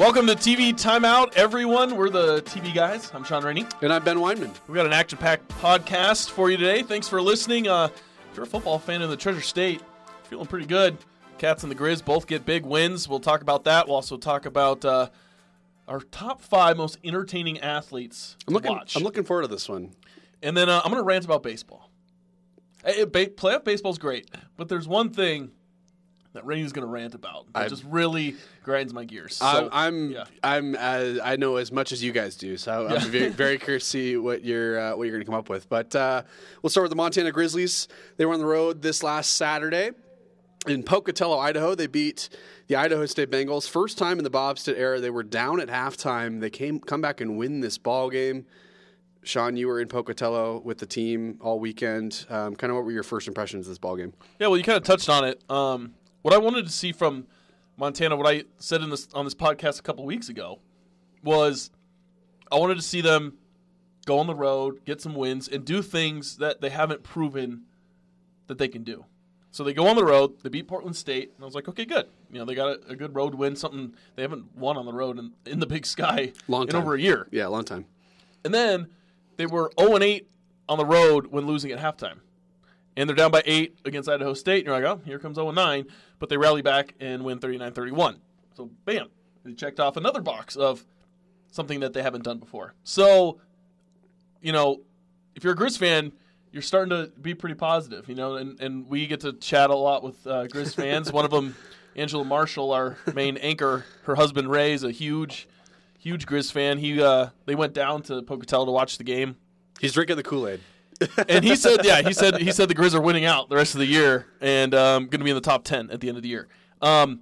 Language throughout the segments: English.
Welcome to TV Timeout, everyone. We're the TV guys. I'm Sean Rainey. And I'm Ben Weinman. We've got an action-packed podcast for you today. Thanks for listening. If you're a football fan in the Treasure State, feeling pretty good. Cats and the Griz both get big wins. We'll talk about that. We'll also talk about our top five most entertaining athletes to watch. I'm looking forward to this one. And then I'm going to rant about baseball. Playoff baseball's great, but there's one thing that Rainey's going to rant about that just really grinds my gears. I know as much as you guys do, so I'm very, very curious to see what you're going to come up with. But we'll start with the Montana Grizzlies. They were on the road this last Saturday in Pocatello, Idaho. They beat the Idaho State Bengals. First time in the Bob Stitt era, they were down at halftime. They come back and win this ball game. Sean, you were in Pocatello with the team all weekend. Kind of what were your first impressions of this ball game? Yeah, well, you kind of touched on it. What I wanted to see from Montana, what I said on this podcast a couple weeks ago, was I wanted to see them go on the road, get some wins, and do things that they haven't proven that they can do. So they go on the road, they beat Portland State, and I was like, okay, good. You know, they got a good road win, something they haven't won on the road in the Big Sky in over a year. Yeah, long time. And then they were 0-8 on the road when losing at halftime. And they're down by 8 against Idaho State. And you're like, oh, here comes 0-9. But they rally back and win 39-31. So, bam, they checked off another box of something that they haven't done before. So, you know, if you're a Grizz fan, you're starting to be pretty positive, you know. And we get to chat a lot with Grizz fans. One of them, Angela Marshall, our main anchor, her husband Ray is a huge Grizz fan. They went down to Pocatello to watch the game. He's drinking the Kool-Aid, and he said the Grizz are winning out the rest of the year and going to be in the top 10 at the end of the year. You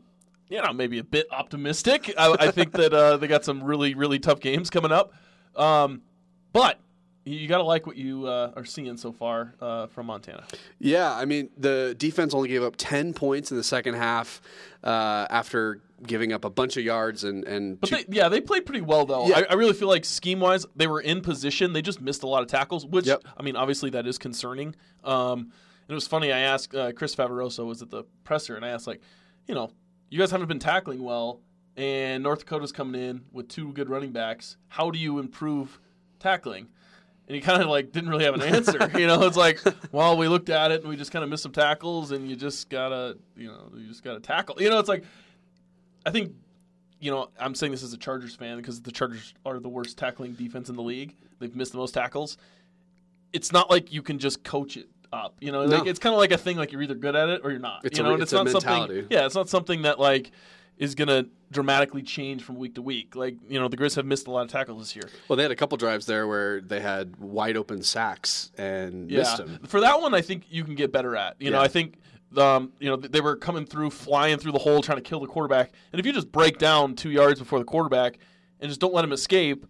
know, maybe a bit optimistic. I think that they got some really, really tough games coming up, but you got to like what you are seeing so far from Montana. Yeah, I mean, the defense only gave up 10 points in the second half after giving up a bunch of yards. But they played pretty well, though. Yeah. I really feel like scheme-wise, they were in position. They just missed a lot of tackles, which, I mean, obviously that is concerning. And it was funny, I asked Chris Favaroso was at the presser, and I asked, like, you know, you guys haven't been tackling well, and North Dakota's coming in with two good running backs. How do you improve tackling? And he kind of, like, didn't really have an answer. You know, it's like, well, we looked at it and we just kind of missed some tackles and you just got to tackle. You know, it's like, I think, you know, I'm saying this as a Chargers fan because the Chargers are the worst tackling defense in the league. They've missed the most tackles. It's not like you can just coach it up. You know, no. Like, it's kind of like a thing, like you're either good at it or you're not. It's, you know, and it's not mentality. Something. Yeah, it's not something that, like, is going to dramatically change from week to week. Like, you know, the Grizz have missed a lot of tackles this year. Well, they had a couple drives there where they had wide open sacks and missed them. For that one, I think you can get better at. You know, I think, you know, they were coming through, flying through the hole, trying to kill the quarterback. And if you just break down 2 yards before the quarterback and just don't let him escape,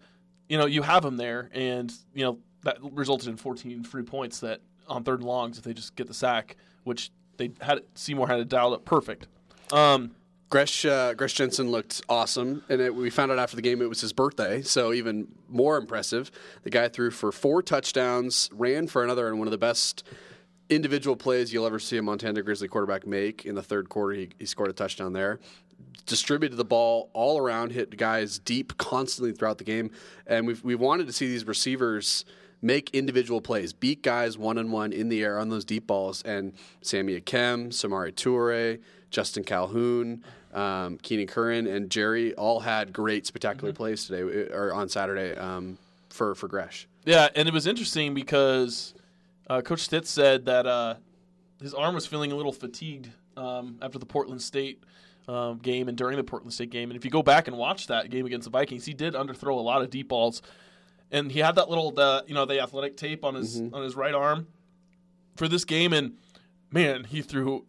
you know, you have him there. And, you know, that resulted in 14 free points that on third and longs if they just get the sack, which they had Seymour had it dialed up perfect. Gresh Jensen looked awesome, and we found out after the game it was his birthday, so even more impressive. The guy threw for 4 touchdowns, ran for another, and one of the best individual plays you'll ever see a Montana Grizzly quarterback make. In the third quarter, he scored a touchdown there. Distributed the ball all around, hit guys deep constantly throughout the game, and we wanted to see these receivers make individual plays, beat guys one-on-one in the air on those deep balls, and Sammy Akem, Samari Toure, Justin Calhoun, Keenan Curran, and Jerry all had great spectacular plays today or on Saturday for Gresh. Yeah, and it was interesting because Coach Stitt said that his arm was feeling a little fatigued after the Portland State game and during the Portland State game. And if you go back and watch that game against the Vikings, he did underthrow a lot of deep balls. And he had that little, you know, the athletic tape on his right arm for this game, and man, he threw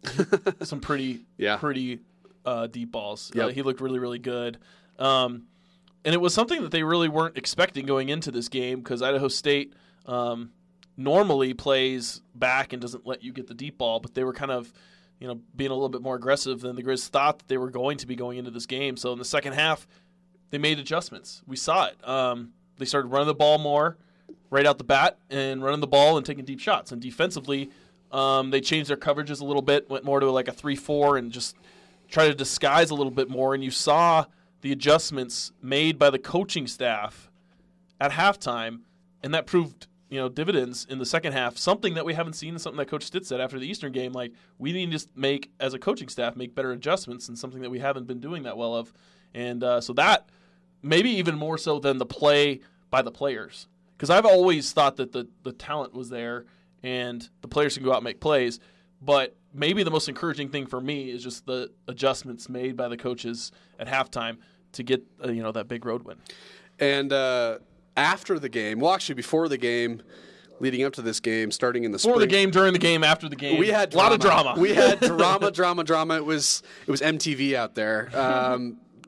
some pretty deep balls. Yep. He looked really, really good. And it was something that they really weren't expecting going into this game because Idaho State normally plays back and doesn't let you get the deep ball, but they were kind of, you know, being a little bit more aggressive than the Grizz thought that they were going to be going into this game. So in the second half, they made adjustments. We saw it. They started running the ball more right out the bat and running the ball and taking deep shots. And defensively, they changed their coverages a little bit, went more to like a 3-4 and just tried to disguise a little bit more. And you saw the adjustments made by the coaching staff at halftime, and that proved, you know, dividends in the second half, something that we haven't seen, something that Coach Stitt said after the Eastern game, like, we need to just make, as a coaching staff, make better adjustments, and something that we haven't been doing that well of. And so that, maybe even more so than the play by the players, because I've always thought that the talent was there and the players can go out and make plays, but maybe the most encouraging thing for me is just the adjustments made by the coaches at halftime to get, you know, that big road win. And after the game, well, actually before the game, leading up to this game, starting in the spring. Before the game, during the game, after the game. We had drama. A lot of drama. We had drama. It was MTV out there.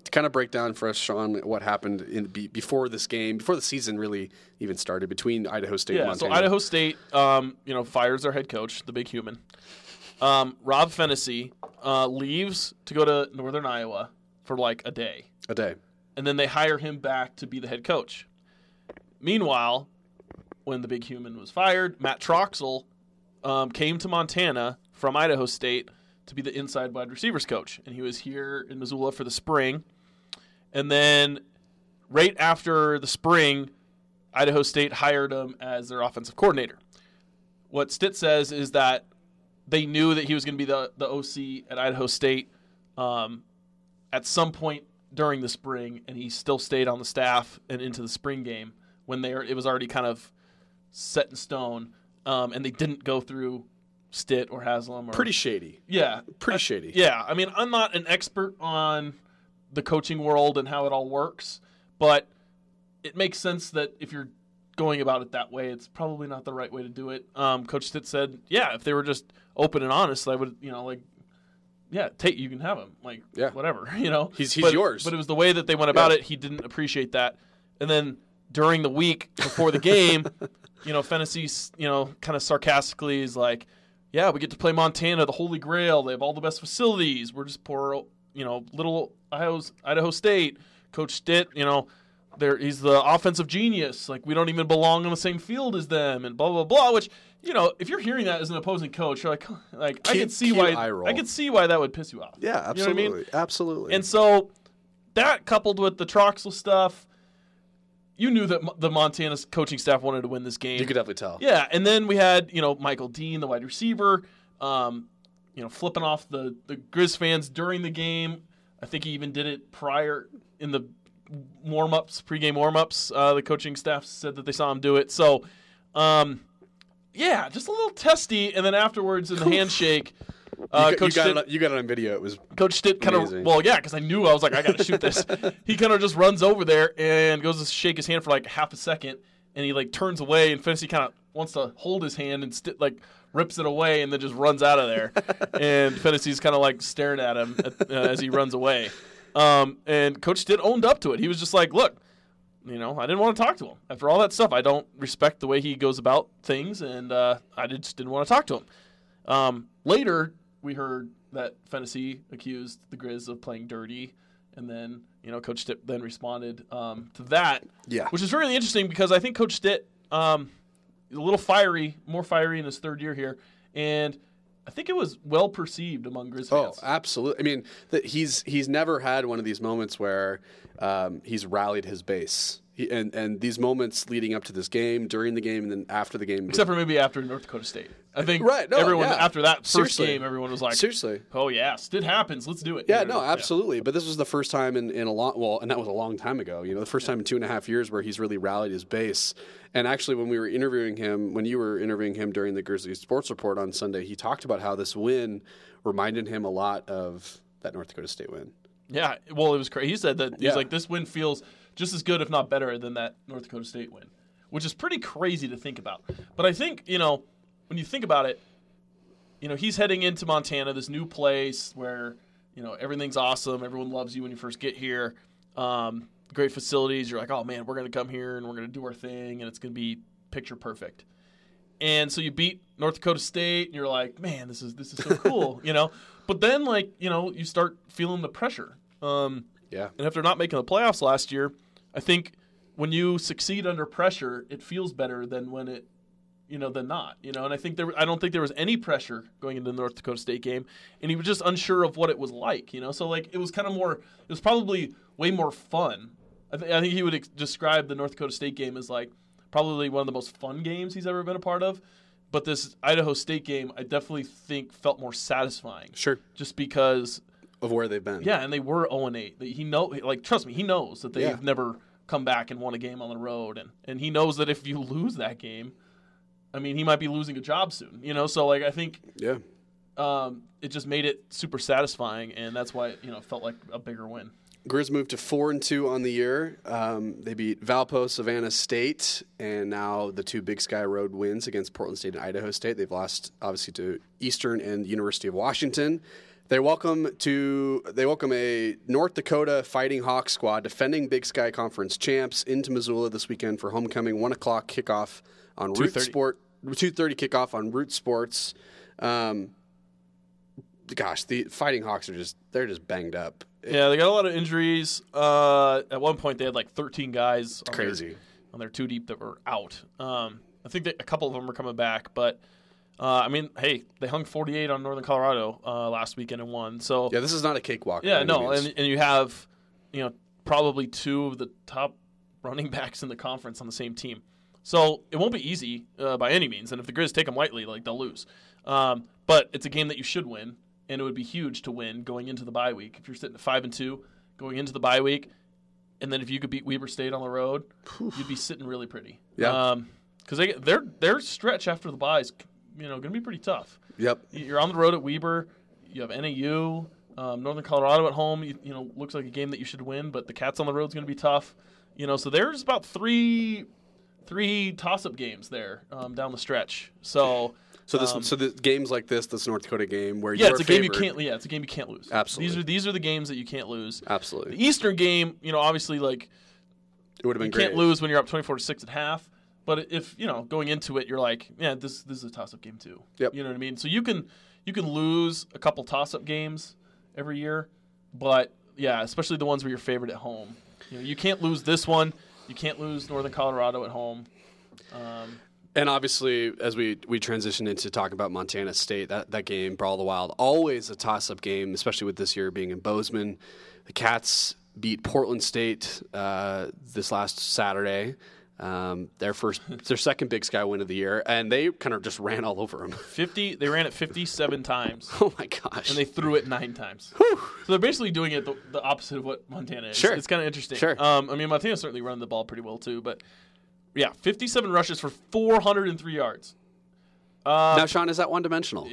To kind of break down for us, Sean, what happened before this game, before the season really even started, between Idaho State and Montana. So Idaho State, you know, fires their head coach, the big human. Rob Fennessy leaves to go to Northern Iowa for like a day. A day. And then they hire him back to be the head coach. Meanwhile, when the big human was fired, Matt Troxell came to Montana from Idaho State to be the inside wide receivers coach. And he was here in Missoula for the spring. And then right after the spring, Idaho State hired him as their offensive coordinator. What Stitt says is that they knew that he was going to be the OC at Idaho State at some point during the spring, and he still stayed on the staff and into the spring game when it was already kind of set in stone, and they didn't go through Stitt or Haslam. Pretty shady. Yeah. Pretty shady. Yeah. I mean, I'm not an expert on the coaching world and how it all works, but it makes sense that if you're going about it that way, it's probably not the right way to do it. Coach Stitt said, yeah, if they were just open and honest, I would, you know, like, yeah, you can have him, like, yeah, whatever, you know. He's yours. But it was the way that they went about it. He didn't appreciate that. And then during the week before the game, you know, Fennessy, you know, kind of sarcastically is like, yeah, we get to play Montana, the Holy Grail. They have all the best facilities. We're just poor, you know, little Idaho State. Coach Stitt, you know, he's the offensive genius. Like, we don't even belong on the same field as them, and blah blah blah. Which, you know, if you're hearing that as an opposing coach, you're like I can see why that would piss you off. Yeah, absolutely, you know what I mean? Absolutely. And so that, coupled with the Troxell stuff, you knew that the Montana coaching staff wanted to win this game. You could definitely tell. Yeah, and then we had, you know, Michael Dean, the wide receiver, you know, flipping off the Griz fans during the game. I think he even did it prior in the pregame warm-ups. The coaching staff said that they saw him do it. So, yeah, just a little testy. And then afterwards in the handshake, you got it on video. It was Coach Stitt kind of, well, yeah, because I knew, I was like, I got to shoot this. He kind of just runs over there and goes to shake his hand for like half a second, and he like turns away, and Fennessy kind of wants to hold his hand, and Stitt like rips it away and then just runs out of there. And Fennessy's kind of like staring at him as he runs away. And Coach Stitt owned up to it. He was just like, look, you know, I didn't want to talk to him. After all that stuff, I don't respect the way he goes about things, and I just didn't want to talk to him. Later, we heard that Fennessy accused the Grizz of playing dirty, and then, you know, Coach Stitt then responded to that, which is really interesting because I think Coach Stitt is a little fiery, more fiery in his third year here, and I think it was well perceived among Grizz fans. Oh, absolutely. I mean, he's never had one of these moments where he's rallied his base. And these moments leading up to this game, during the game, and then after the game. Except for maybe after North Dakota State. I think everyone after that first game, everyone was like, seriously, oh, yeah, it happens. Let's do it. Yeah, no, absolutely. Yeah. But this was the first time in a long – well, and that was a long time ago. You know, the first time in 2.5 years where he's really rallied his base. And actually when we were interviewing him – when you were interviewing him during the Grizzlies Sports Report on Sunday, he talked about how this win reminded him a lot of that North Dakota State win. Yeah, well, it was crazy. He said that he's like, this win feels – just as good, if not better, than that North Dakota State win, which is pretty crazy to think about. But I think, you know, when you think about it, you know, he's heading into Montana, this new place where, you know, everything's awesome. Everyone loves you when you first get here. Great facilities. You're like, oh, man, we're going to come here and we're going to do our thing, and it's going to be picture perfect. And so you beat North Dakota State, and you're like, man, this is so cool, you know. But then, like, you know, you start feeling the pressure. Yeah. And after not making the playoffs last year, I think when you succeed under pressure, it feels better than when it than not, and I don't think there was any pressure going into the North Dakota State game, and he was just unsure of what it was like, so like it was kind of more, it was probably way more fun. I think he would describe the North Dakota State game as like probably one of the most fun games he's ever been a part of, but this Idaho State game I definitely think felt more satisfying. Sure. Just because of where they've been. Yeah, and they were 0-8. Trust me, he knows that they've never come back and won a game on the road, and he knows that if you lose that game, I mean, he might be losing a job soon, So, I think it just made it super satisfying, and that's why it felt like a bigger win. Grizz moved to 4-2 on the year. They beat Valpo, Savannah State, and now the two Big Sky Road wins against Portland State and Idaho State. They've lost, obviously, to Eastern and University of Washington. They welcome a North Dakota Fighting Hawk squad, defending Big Sky Conference champs, into Missoula this weekend for homecoming. 1 o'clock kickoff on Root Sports. 2:30 kickoff on Root Sports. Gosh, the Fighting Hawks are just banged up. Yeah, they got a lot of injuries. At one point, they had like 13 guys on their two deep that were out. I think a couple of them are coming back, but they hung 48 on Northern Colorado last weekend and won. So yeah, this is not a cakewalk. Yeah, no, and you have probably two of the top running backs in the conference on the same team. So it won't be easy by any means, and if the Grizz take them lightly, they'll lose. But it's a game that you should win, and it would be huge to win going into the bye week. If you're sitting at 5-2 going into the bye week, and then if you could beat Weber State on the road, you'd be sitting really pretty. Yeah, because their stretch after the bye is going to be pretty tough. Yep, you're on the road at Weber, you have NAU, Northern Colorado at home. You looks like a game that you should win, but the Cats on the road is going to be tough. So there's about three toss-up games there down the stretch. So the games like this North Dakota game where you're favored. It's a game you can't lose. Absolutely. These are the games that you can't lose. Absolutely. The Eastern game, obviously it would have been great. You can't lose when you're up 24-6 at half, but if, going into it you're like, yeah, this is a toss-up game too. Yep. You know what I mean? So you can lose a couple toss-up games every year, but yeah, especially the ones where you're favored at home. You can't lose this one. You can't lose Northern Colorado at home. And obviously, as we transition into talking about Montana State, that game, Brawl of the Wild, always a toss-up game, especially with this year being in Bozeman. The Cats beat Portland State this last Saturday. Their second Big Sky win of the year, and they kind of just ran all over them. They ran it 57 times. Oh my gosh! And they threw it 9 times. Whew. So they're basically doing it the opposite of what Montana is. Sure, it's kind of interesting. Sure. Montana certainly run the ball pretty well too, but yeah, 57 rushes for 403 yards. Now, Sean, is that one-dimensional?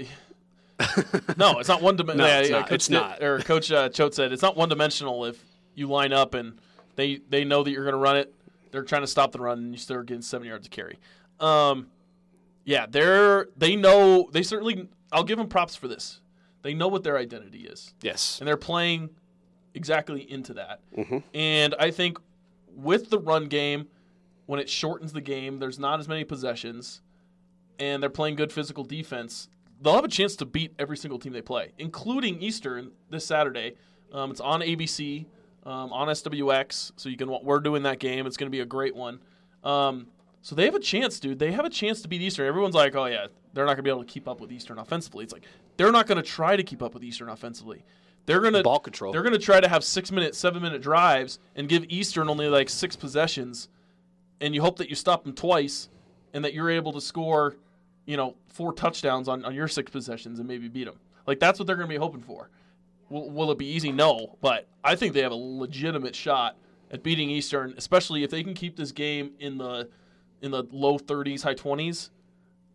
No, it's not one-dimensional. No, it's not. Coach Choate said it's not one-dimensional. If you line up and they know that you're going to run it. They're trying to stop the run, and you still getting 7 yards to carry. They know – they certainly – I'll give them props for this. They know what their identity is. Yes. And they're playing exactly into that. Mm-hmm. And I think with the run game, when it shortens the game, there's not as many possessions, and they're playing good physical defense, they'll have a chance to beat every single team they play, including Eastern this Saturday. It's on ABC. On SWX, so we're doing that game. It's going to be a great one. So they have a chance, dude. They have a chance to beat Eastern. Everyone's like, oh, yeah, they're not going to be able to keep up with Eastern offensively. It's like they're not going to try to keep up with Eastern offensively. They're going to ball control. They're going to try to have 6-minute, 7-minute drives and give Eastern only like 6 possessions, and you hope that you stop them twice and that you're able to score, 4 touchdowns on your 6 possessions and maybe beat them. Like that's what they're going to be hoping for. Will it be easy? No, but I think they have a legitimate shot at beating Eastern, especially if they can keep this game in the low 30s, high 20s.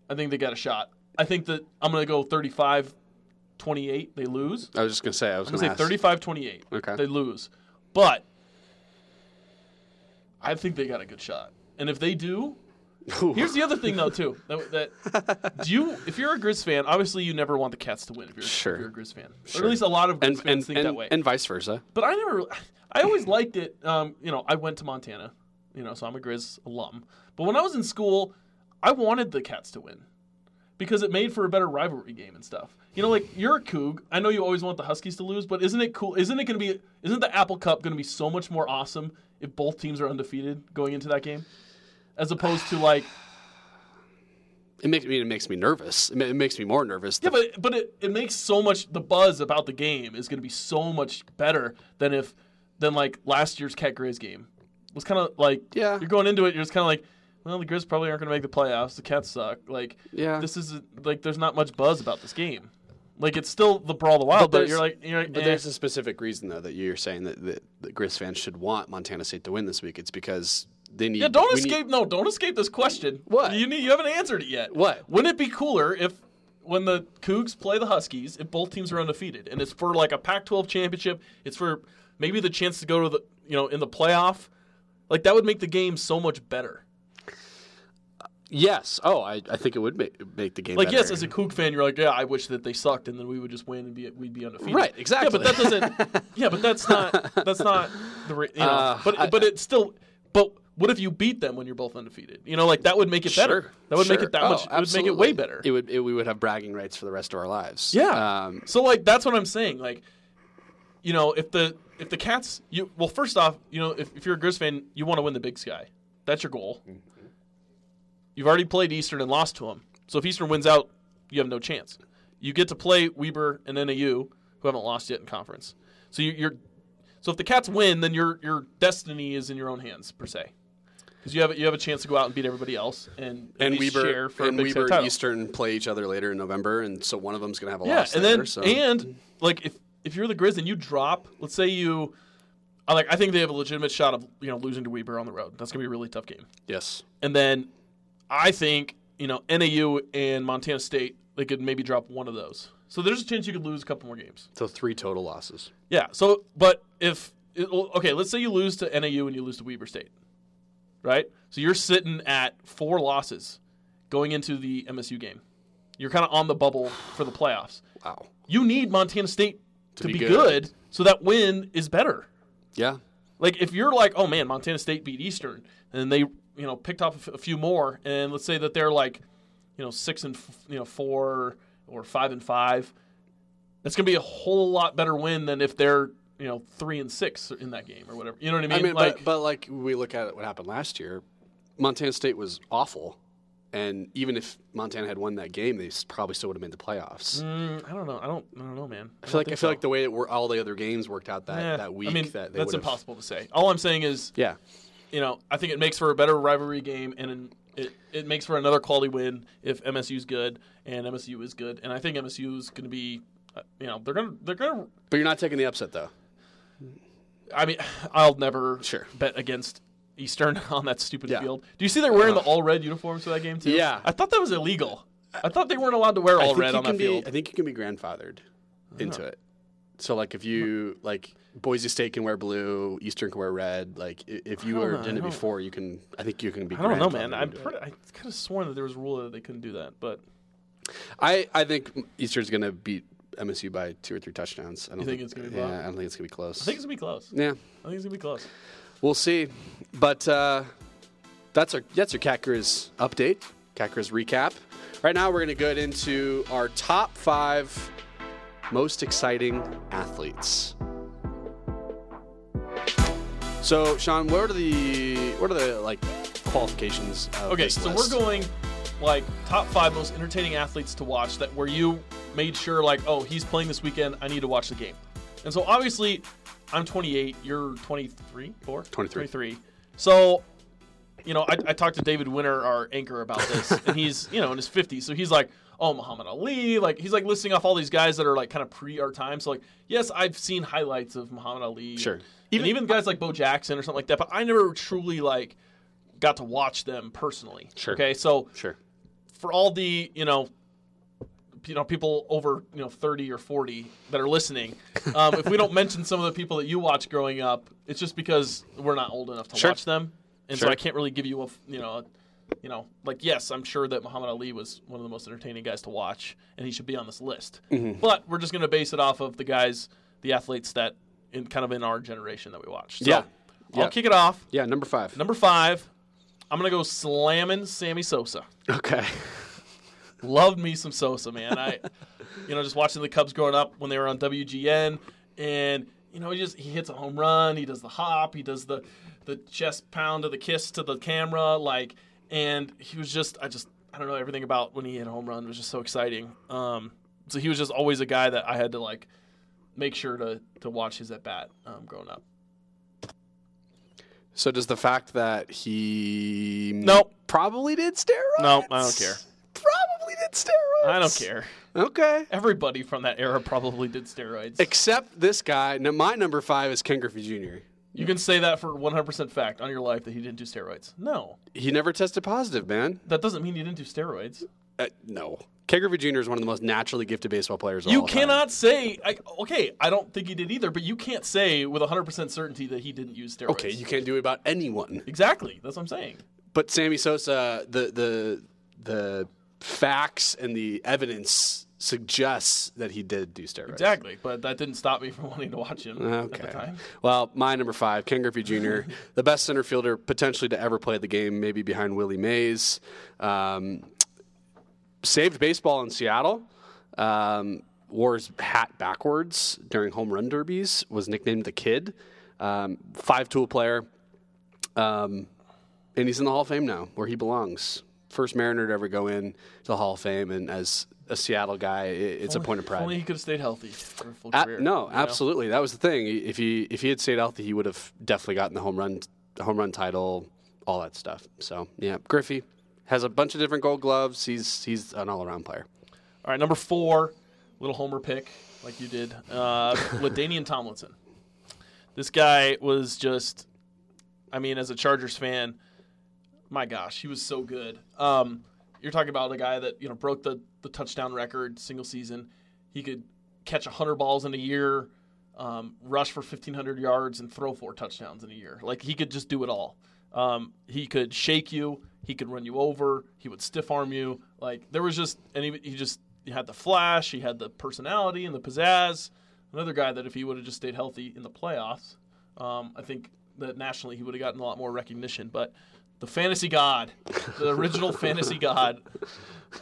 I think they got a shot. I think that I'm going to go 35-28. They lose. I was just going to say. I was going to say 35-28. Okay. They lose, but I think they got a good shot. And if they do, ooh. Here's the other thing though too. That if you're a Grizz fan, obviously you never want the Cats to win. If you're a Grizz fan, sure. Or at least a lot of Grizz fans think that way, and vice versa. But I always liked it. I went to Montana, so I'm a Grizz alum. But when I was in school, I wanted the Cats to win because it made for a better rivalry game and stuff. You're a Coug. I know you always want the Huskies to lose, but isn't it cool? Isn't the Apple Cup going to be so much more awesome if both teams are undefeated going into that game? As opposed to It makes me nervous. It makes me more nervous. Yeah, but it makes so much. The buzz about the game is going to be so much better than last year's Cat Grizz game. It was kind of like, yeah, you're going into it, you're just kind of like, well, the Grizz probably aren't going to make the playoffs. The Cats suck. Like, yeah, this is like, there's not much buzz about this game. Like, it's still the Brawl of the Wild, but you're like. But there's a specific reason though that you're saying that the Grizz fans should want Montana State to win this week. It's because. Don't escape this question. What? You haven't answered it yet. What? Wouldn't it be cooler if, when the Cougs play the Huskies, if both teams are undefeated, and it's for like a Pac-12 championship, it's for maybe the chance to go to the, in the playoff, like that would make the game so much better. Yes. Oh, I think it would make the game better. Yes, as a Coug fan, you're like, yeah, I wish that they sucked, and then we would just win and we'd be undefeated. Right. Exactly. Yeah, but that doesn't. Yeah, but that's not the. But what if you beat them when you're both undefeated? That would make it better. Sure, that would make it that much. Absolutely. It would make it way better. We would have bragging rights for the rest of our lives. Yeah. So that's what I'm saying. If the Cats, first off, if you're a Grizz fan, you want to win the Big Sky. That's your goal. Mm-hmm. You've already played Eastern and lost to them. So if Eastern wins out, you have no chance. You get to play Weber and NAU, who haven't lost yet in conference. So so if the Cats win, then your destiny is in your own hands, per se. Because you have a chance to go out and beat everybody else, and Weber, share for and a Big Weber and Eastern play each other later in November, and so one of them's going to have a loss. If you're the Grizz and you drop, let's say I think they have a legitimate shot of losing to Weber on the road. That's going to be a really tough game. Yes. And then I think NAU and Montana State, they could maybe drop one of those. So there's a chance you could lose a couple more games. So 3 total losses. Yeah. So, but let's say you lose to NAU and you lose to Weber State. Right? So you're sitting at 4 losses going into the MSU game. You're kind of on the bubble for the playoffs. Wow. You need Montana State to be good so that win is better. Yeah. Like, if you're like, oh, man, Montana State beat Eastern, and they, picked up a few more, and let's say that they're like, 6-4 or 5-5, that's going to be a whole lot better win than if they're 3-6 in that game or whatever. You know what I mean? But we look at it, what happened last year. Montana State was awful, and even if Montana had won that game, they probably still would have made the playoffs. I don't know. I don't know, man. I feel like the way that all the other games worked out that week. I mean, that's impossible to say. All I'm saying is, yeah, I think it makes for a better rivalry game, and it makes for another quality win if MSU's good and MSU is good, and I think MSU is going to be, they're going to. But you're not taking the upset though. I mean, I'll never bet against Eastern on that stupid field. Do you see they're wearing the all-red uniforms for that game, too? Yeah. I thought that was illegal. I thought they weren't allowed to wear all-red on that field. I think you can be grandfathered into it. So, if you, Boise State can wear blue, Eastern can wear red. If you were in it before, you can, I think you can be grandfathered. I don't know, man. I could have sworn that there was a rule that they couldn't do that, but. I think Eastern's going to beat MSU by 2 or 3 touchdowns. I don't think it's going to be close. Yeah, I don't think it's going to be close. I think it's going to be close. Yeah. I think it's going to be close. We'll see. But that's our Cat Grizz update, Cat Grizz recap. Right now, we're going to go into our top 5 most exciting athletes. So, Sean, what are the qualifications of this list? We're going top 5 most entertaining athletes to watch that where you made sure he's playing this weekend, I need to watch the game. And so obviously I'm 28, you're 23. So, I talked to David Winter, our anchor, about this, and he's, in his 50s. So he's like, oh, Muhammad Ali. He's listing off all these guys that are kind of pre our time. So yes, I've seen highlights of Muhammad Ali. Sure. Even guys like Bo Jackson or something like that, but I never truly got to watch them personally. Sure. Okay. So sure. For all the, people over 30 or 40 that are listening, if we don't mention some of the people that you watched growing up, it's just because we're not old enough to watch them, and so I can't really give you yes, I'm sure that Muhammad Ali was one of the most entertaining guys to watch, and he should be on this list. Mm-hmm. But we're just going to base it off of the athletes that in our generation that we watched. So I'll kick it off. Yeah, number 5. Number 5, I'm going to go slamming Sammy Sosa. Okay. Loved me some Sosa, man. I, just watching the Cubs growing up when they were on WGN, and he hits a home run, he does the hop, he does the chest pound of the kiss to the camera, and he was just, I just, I don't know, everything about when he hit a home run was just so exciting. So he was just always a guy that I had to like make sure to watch his at bat growing up. So does the fact that he probably did steroids? No, I don't care. Probably did steroids. I don't care. Okay. Everybody from that era probably did steroids. Except this guy. Now, my number 5 is Ken Griffey Jr. You can say that for 100% fact on your life that he didn't do steroids. No. He never tested positive, man. That doesn't mean he didn't do steroids. No. Ken Griffey Jr. is one of the most naturally gifted baseball players of all time. You cannot say, I don't think he did either, but you can't say with 100% certainty that he didn't use steroids. Okay, you can't do it about anyone. Exactly. That's what I'm saying. But Sammy Sosa, the facts and the evidence suggests that he did do steroids. Exactly, but that didn't stop me from wanting to watch him at the time. Well, my number 5, Ken Griffey Jr., the best center fielder potentially to ever play the game, maybe behind Willie Mays. Saved baseball in Seattle, wore his hat backwards during home run derbies, was nicknamed the Kid, 5-tool player, and he's in the Hall of Fame now, where he belongs. First Mariner to ever go in to the Hall of Fame, and as a Seattle guy, it's a point of pride. If only he could have stayed healthy for a full career. No, absolutely. Know? That was the thing. If he had stayed healthy, he would have definitely gotten the home run title, all that stuff. So, yeah, Griffey. Has a bunch of different Gold Gloves. He's an all-around player. All right, number 4, little homer pick like you did, LaDainian Tomlinson. This guy was just, as a Chargers fan, my gosh, he was so good. You're talking about a guy that broke the touchdown record single season. He could catch 100 balls in a year, rush for 1,500 yards, and throw 4 touchdowns in a year. Like he could just do it all. He could shake you. He could run you over. He would stiff arm you. Like there was just, and he had the flash. He had the personality and the pizzazz. Another guy that if he would have just stayed healthy in the playoffs, I think that nationally he would have gotten a lot more recognition. But the fantasy god, the original fantasy god,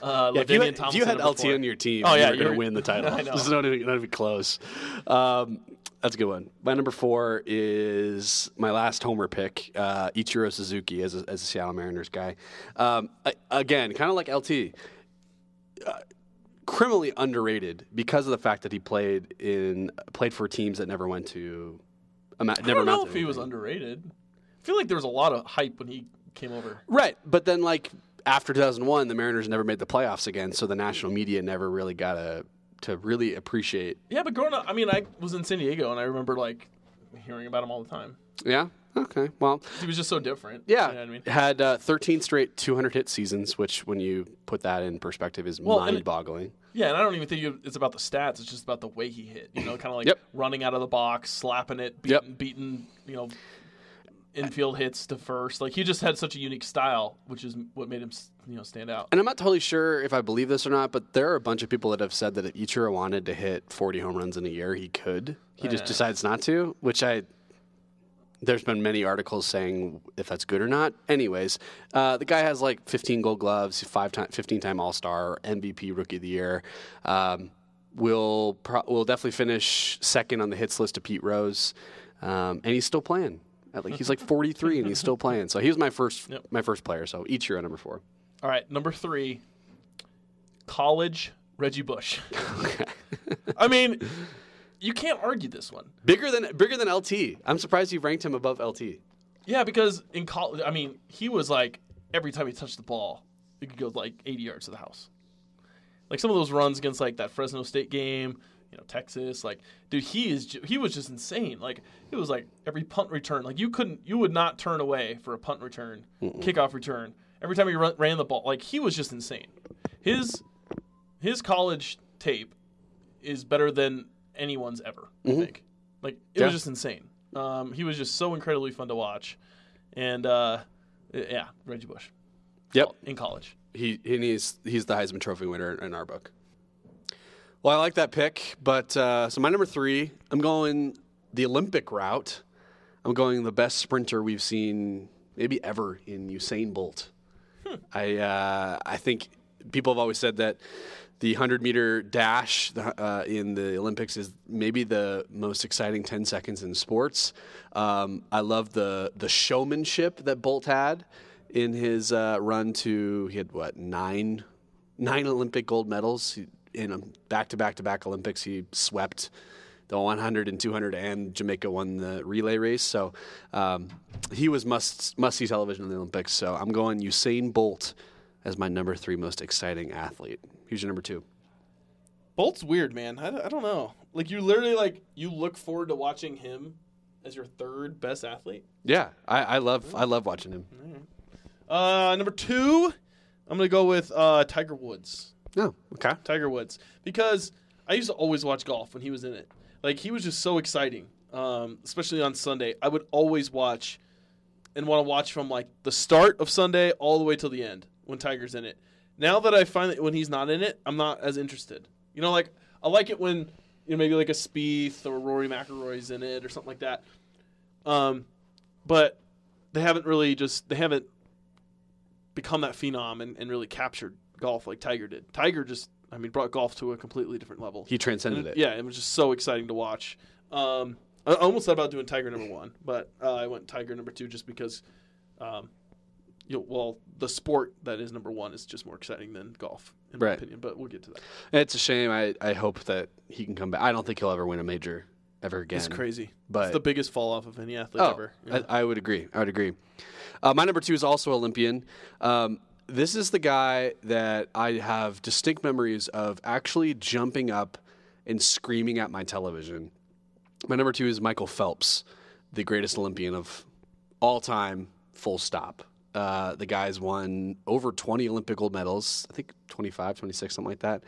LaDainian Tomlinson. If you had LT on your team, you were going to win the title. I know. This is not even close. That's a good one. My number 4 is my last homer pick, Ichiro Suzuki as a Seattle Mariners guy. Again, kind of like LT, criminally underrated because of the fact that he played for teams that never went to. I don't know if he was underrated. I feel like there was a lot of hype when he came over. Right, but then after 2001, the Mariners never made the playoffs again, so the national media never really got to really appreciate. Yeah, but growing up, I was in San Diego, and I remember, hearing about him all the time. Yeah? Okay. Well. He was just so different. Yeah. You know what I mean? Had 13 straight 200-hit seasons, which, when you put that in perspective, is mind-boggling. And I don't even think it's about the stats. It's just about the way he hit, running out of the box, slapping it, beating infield hits to first. He just had such a unique style, which is what made him stand out. And I'm not totally sure if I believe this or not, but there are a bunch of people that have said that if Ichiro wanted to hit 40 home runs in a year, he could. He just decides not to, which there's been many articles saying if that's good or not. Anyways, the guy has 15 Gold Gloves, 15-time All-Star, MVP, Rookie of the Year. Will definitely finish second on the hits list to Pete Rose, and he's still playing. He's 43 and he's still playing. So he was my first player. So Ichiro number 4. All right, number 3, college Reggie Bush. You can't argue this one. Bigger than LT. I'm surprised you ranked him above LT. Yeah, because in college, he was every time he touched the ball, he could go 80 yards to the house. Some of those runs against that Fresno State game. Texas, he was just insane. It was every punt return, you would not turn away for a punt return, kickoff return. Every time he ran the ball, he was just insane. His college tape is better than anyone's ever. I think, was just insane. He was just so incredibly fun to watch, and Reggie Bush. Yep, in college, he's the Heisman Trophy winner in our book. Well, I like that pick, but so my number 3, I'm going the Olympic route. I'm going the best sprinter we've seen maybe ever in Usain Bolt. I think people have always said that the 100-meter dash in the Olympics is maybe the most exciting 10 seconds in sports. I love the showmanship that Bolt had. in his run to, he had what, nine Olympic gold medals. In back-to-back Olympics, he swept the 100 and 200, and Jamaica won the relay race. So he was must-see television in the Olympics. So I'm going Usain Bolt as my number 3 most exciting athlete. Who's your number 2? Bolt's weird, man. I don't know. Like, you literally, you look forward to watching him as your 3rd best athlete. Yeah, I love watching him. Right. Number 2, I'm going to go with Tiger Woods. Oh, okay. Tiger Woods. Because I used to always watch golf when he was in it. Like, he was just so exciting, especially on Sunday. I would always watch and want to watch from, the start of Sunday all the way till the end when Tiger's in it. Now that I find that when he's not in it, I'm not as interested. You know, I like it when, maybe a Spieth or Rory McIlroy's in it or something like that. But they haven't really they haven't become that phenom and really captured golf like Tiger did. Tiger brought golf to a completely different level. He transcended it. Yeah, it was just so exciting to watch. I almost thought about doing Tiger number 1, but I went Tiger number 2 just because, the sport that is number 1 is just more exciting than golf, in my opinion. But we'll get to that. It's a shame. I hope that he can come back. I don't think he'll ever win a major ever again. It's crazy. But it's the biggest fall off of any athlete ever. Yeah. I would agree. My number 2 is also Olympian. This is the guy that I have distinct memories of actually jumping up and screaming at my television. My number 2 is Michael Phelps, the greatest Olympian of all time, full stop. The guy's won over 20 Olympic gold medals, I think 25, 26, something like that.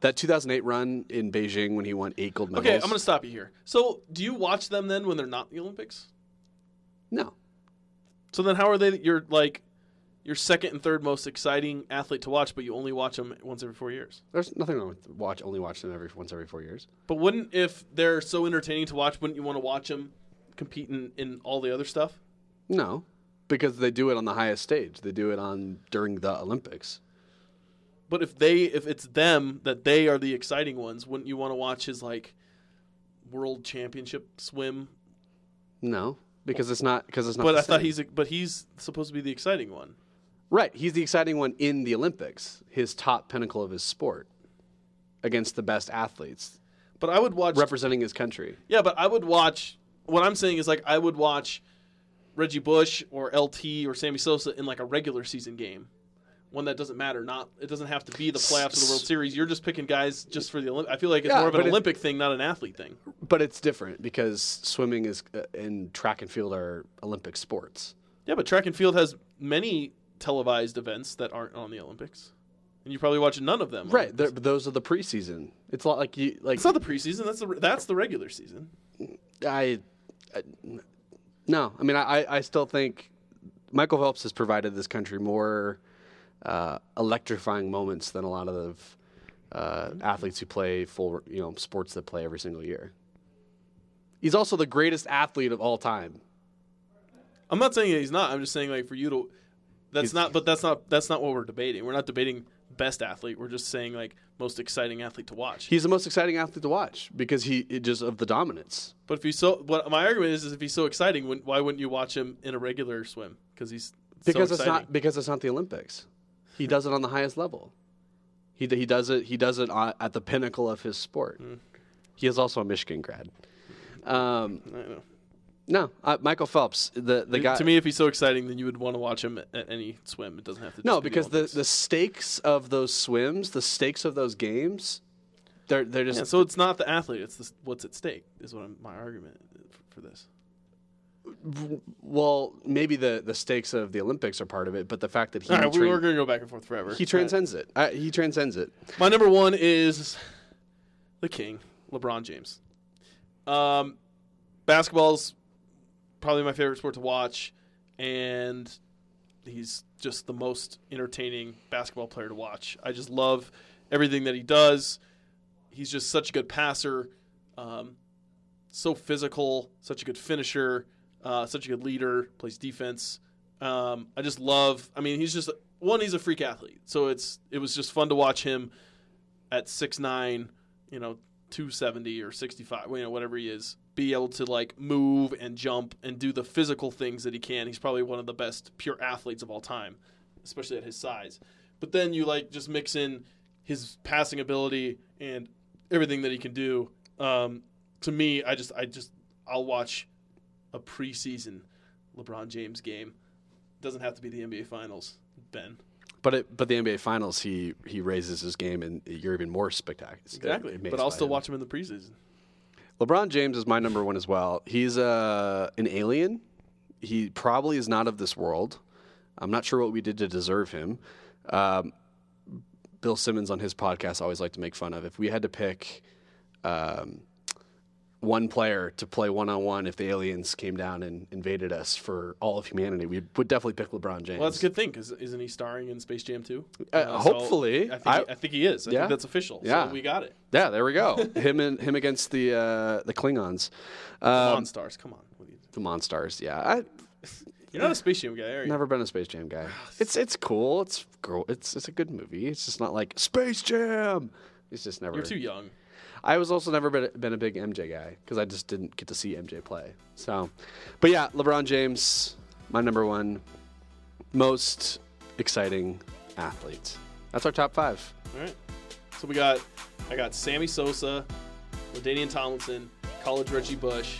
That 2008 run in Beijing when he won 8 gold medals. Okay, I'm going to stop you here. So do you watch them then when they're not in the Olympics? No. So then how are they your 2nd and 3rd most exciting athlete to watch, but you only watch them once every 4 years? There's nothing wrong with only watching them once every 4 years. But if they're so entertaining to watch, wouldn't you want to watch them compete in all the other stuff? No, because they do it on the highest stage. They do it during the Olympics. But if it's them that they are the exciting ones, wouldn't you want to watch his world championship swim? No, because it's not. But but he's supposed to be the exciting one. Right, he's the exciting one in the Olympics, his top pinnacle of his sport, against the best athletes. But I would watch... Representing his country. Yeah, but I would watch... What I'm saying is, I would watch Reggie Bush or LT or Sammy Sosa in, a regular season game. One that doesn't matter. It doesn't have to be the playoffs or the World Series. You're just picking guys just for the Olympics. I feel like it's more of an Olympic thing, not an athlete thing. But it's different because swimming is and track and field are Olympic sports. Yeah, but track and field has many... televised events that aren't on the Olympics, and you probably watch none of them. Right, those are the preseason. It's not like you like. It's not the preseason. That's the regular season. I still think Michael Phelps has provided this country more electrifying moments than a lot of athletes who play full sports that play every single year. He's also the greatest athlete of all time. I'm not saying that he's not. I'm just saying for you to. That's not what we're debating. We're not debating best athlete. We're just saying most exciting athlete to watch. He's the most exciting athlete to watch because just of the dominance. But if he's so, what my argument is if he's so exciting, why wouldn't you watch him in a regular swim? Because it's not the Olympics. He does it on the highest level. He does it. He does it at the pinnacle of his sport. Mm. He is also a Michigan grad. I know. No, Michael Phelps, the guy. To me, if he's so exciting, then you would want to watch him at any swim. It doesn't have to. No, because the stakes of those swims, the stakes of those games, they're just. Yeah, so it's not the athlete; it's what's at stake is what my argument for this. Well, maybe the stakes of the Olympics are part of it, but the fact that he. All right, we're going to go back and forth forever. He transcends it. He transcends it. My number 1 is the king, LeBron James. Basketball's. Probably my favorite sport to watch, and he's just the most entertaining basketball player to watch. I just love everything that he does. He's just such a good passer, so physical, such a good finisher, such a good leader, plays defense. I just love – he's just – he's a freak athlete. So it was just fun to watch him at 6'9", 270 or 65, whatever he is, be able to like move and jump and do the physical things that he can. He's probably one of the best pure athletes of all time, especially at his size. But then you like just mix in his passing ability and everything that he can do. To me, I'll watch a preseason LeBron James game. Doesn't have to be the NBA Finals, Ben. But the NBA Finals, he raises his game, and you're even more spectacular. Exactly. But I'll still watch him in the preseason. LeBron James is my number one as well. He's an alien. He probably is not of this world. I'm not sure what we did to deserve him. Bill Simmons on his podcast always liked to make fun of. If we had to pick one player to play one-on-one if the aliens came down and invaded us for all of humanity, we would definitely pick LeBron James. Well, that's a good thing, because isn't he starring in Space Jam 2? Hopefully. So I think he is. I think that's official. Yeah. So we got it. Yeah, there we go. him against the Klingons. Monstars, come on. The Monstars, yeah. You're not a Space Jam guy, are you? Never been a Space Jam guy. It's cool. It's a good movie. It's just not like Space Jam. It's just never. You're too young. I was also never been a big MJ guy because I just didn't get to see MJ play. So, but yeah, LeBron James, my number one most exciting athlete. That's our top five. All right. So I got Sammy Sosa, LaDainian Tomlinson, college Reggie Bush,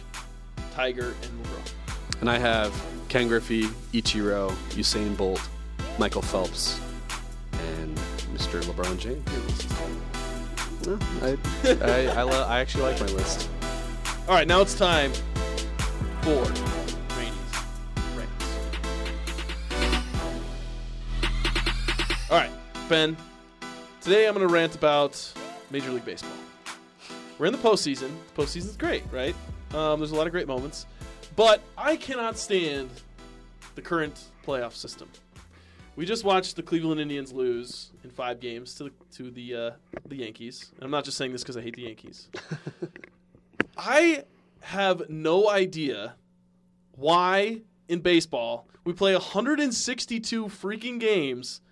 Tiger, and LeBron. And I have Ken Griffey, Ichiro, Usain Bolt, Michael Phelps, and Mr. LeBron James. No, I actually like my list. All right, now it's time for Rainey's Rants. All right, Ben, today I'm going to rant about Major League Baseball. We're in the postseason. The postseason's great, right? There's a lot of great moments. But I cannot stand the current playoff system. We just watched the Cleveland Indians lose in 5 games to the Yankees. And I'm not just saying this because I hate the Yankees. I have no idea why in baseball we play 162 freaking games,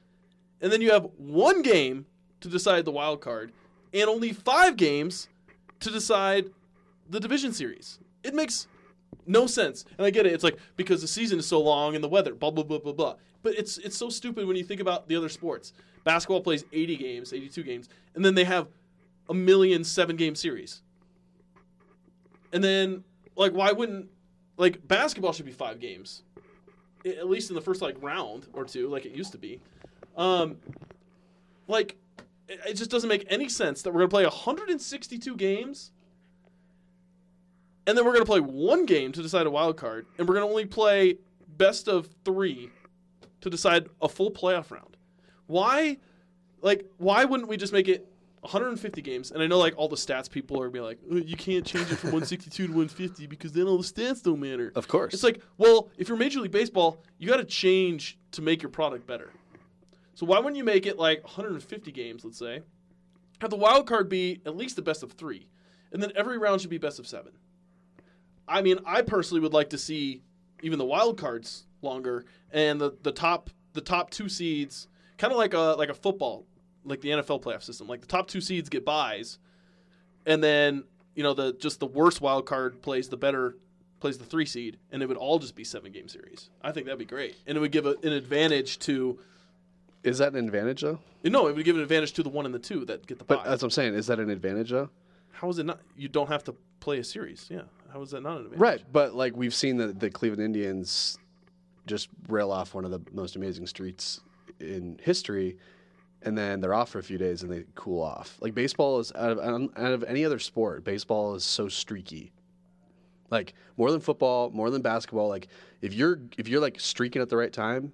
and then you have 1 game to decide the wild card, and only 5 games to decide the division series. It makes no sense. And I get it. It's like, because the season is so long and the weather, blah, blah, blah, blah, blah. But it's so stupid when you think about the other sports. Basketball plays 80 games, 82 games, and then they have a million 7-game series. And then, like, why wouldn't, like, basketball should be 5 games, at least in the first, like, round or two, like it used to be. Like, it just doesn't make any sense that we're going to play 162 games. And then we're going to play 1 game to decide a wild card, and we're going to only play best of 3 to decide a full playoff round. Why? Like, why wouldn't we just make it 150 games? And I know, like, all the stats people are going to be like, you can't change it from 162 to 150 because then all the stats don't matter. Of course. It's like, well, if you're Major League Baseball, you got to change to make your product better. So why wouldn't you make it, like, 150 games, let's say, have the wild card be at least the best of 3, and then every round should be best of 7. I mean, I personally would like to see even the wild cards longer and the top 2 seeds, kind of like a football, like the NFL playoff system. Like the top 2 seeds get byes, and then you know the worst wild card plays the 3 seed, and it would all just be 7-game series. I think that'd be great, and it would give an advantage to. Is that an advantage though? No, it would give an advantage to the 1 and the 2 that get the bye. But that's what I'm saying. Is that an advantage though? How is it not? You don't have to play a series, yeah. How is that not an advantage? Right, but like we've seen the Cleveland Indians just rail off one of the most amazing streaks in history, and then they're off for a few days and they cool off. Like baseball is out of any other sport, baseball is so streaky. Like more than football, more than basketball. Like if you're like streaking at the right time,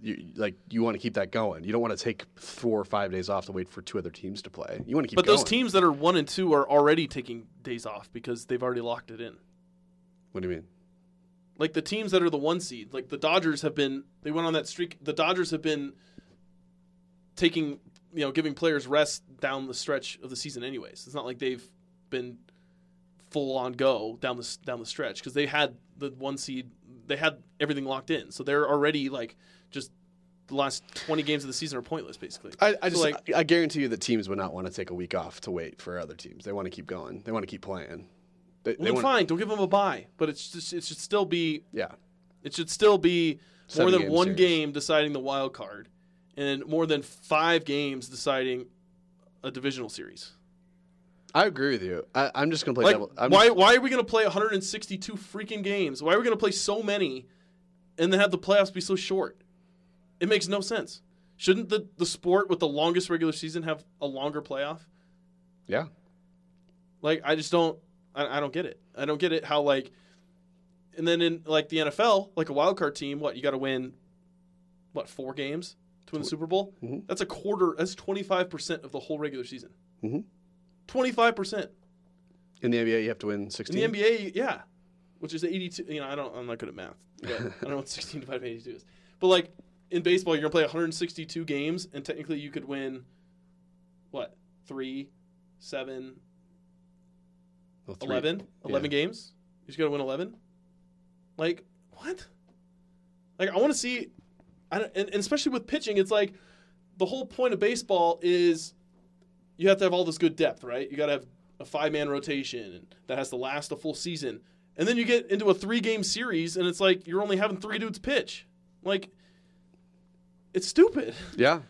you want to keep that going. You don't want to take 4 or 5 days off to wait for 2 other teams to play. You want to keep going. But those teams that are 1 and 2 are already taking days off because they've already locked it in. What do you mean? Like the teams that are the 1 seed, like the Dodgers have been, they went on that streak. The Dodgers have been taking, you know, giving players rest down the stretch of the season anyways. It's not like they've been full on go down the stretch because they had the 1 seed, they had everything locked in. So they're already like, just the last 20 games of the season are pointless, basically. I guarantee you that teams would not want to take a week off to wait for other teams. They want to keep going. They want to keep playing. Fine, don't give them a bye, but it's just, it should still be it should still be more than one series. Game deciding the wild card, and more than 5 games deciding a divisional series. I agree with you. I'm just gonna play. Like, why are we gonna play 162 freaking games? Why are we gonna play so many, and then have the playoffs be so short? It makes no sense. Shouldn't the sport with the longest regular season have a longer playoff? Yeah. Like, I just don't. I don't get it. I don't get it. How, like, and then in like the NFL, like a wild card team, what, you got to win, what, 4 games to win the Super Bowl? Mm-hmm. That's a quarter. That's 25% of the whole regular season. Mm-hmm. 25%. In the NBA, you have to win 16. In the NBA, yeah, which is 82. You know, I'm not good at math. But I don't know what 16 divided by 82 is. But like in baseball, you're gonna play 162 games, and technically you could win, what, 11 games. You just gotta win 11. Like, what? Like, I want to see, and especially with pitching, it's like the whole point of baseball is. You have to have all this good depth, right? You got to have a 5-man rotation that has to last a full season. And then you get into a 3-game series, and it's like you're only having 3 dudes pitch. Like, it's stupid. Yeah,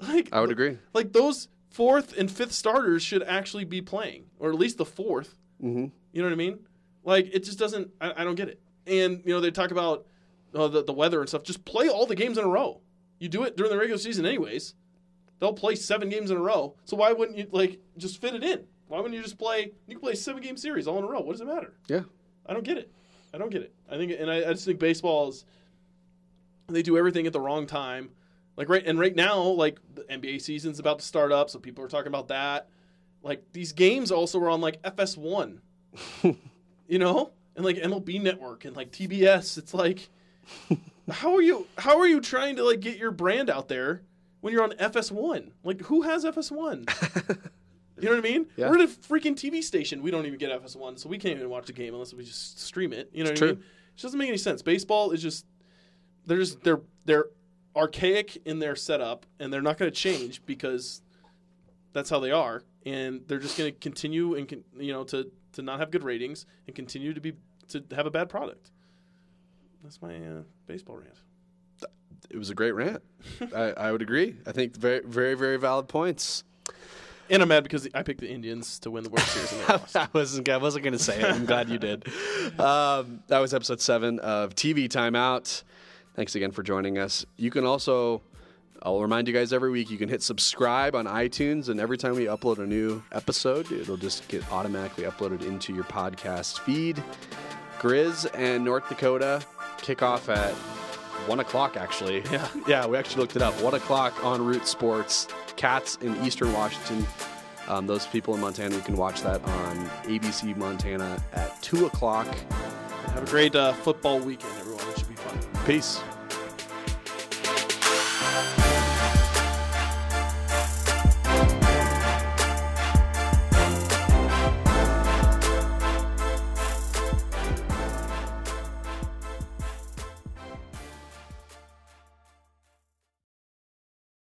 like I would agree. Like, those 4th and 5th starters should actually be playing, or at least the 4th. Mm-hmm. You know what I mean? Like, it just doesn't – I don't get it. And, you know, they talk about the weather and stuff. Just play all the games in a row. You do it during the regular season anyways. They'll play 7 games in a row, so why wouldn't you, like, just fit it in? Why wouldn't you just play? You can play 7-game series all in a row. What does it matter? Yeah, I don't get it. I just think baseball is, they do everything at the wrong time. Like right now, like the NBA season's about to start up, so people are talking about that. Like, these games also were on like FS1, you know, and like MLB Network and like TBS. It's like, how are you trying to like get your brand out there? When you're on FS1, like, who has FS1? You know what I mean? Yeah. We're at a freaking TV station. We don't even get FS1, so we can't even watch the game unless we just stream it. You know what I mean? It doesn't make any sense. Baseball is just they're archaic in their setup, and they're not going to change because that's how they are, and they're just going to continue and to not have good ratings and continue to have a bad product. That's my baseball rant. It was a great rant. I would agree. I think very, very, very valid points. And I'm mad because I picked the Indians to win the World Series. And they lost. I wasn't going to say it. I'm glad you did. That was episode 7 of TV Timeout. Thanks again for joining us. You can also, I'll remind you guys every week, you can hit subscribe on iTunes, and every time we upload a new episode, it'll just get automatically uploaded into your podcast feed. Griz and North Dakota kick off at 1:00, actually. Yeah, we actually looked it up. 1:00 on Root Sports. Cats in Eastern Washington. Those people in Montana, you can watch that on ABC Montana at 2:00. Have a great football weekend, everyone. It should be fun. Peace.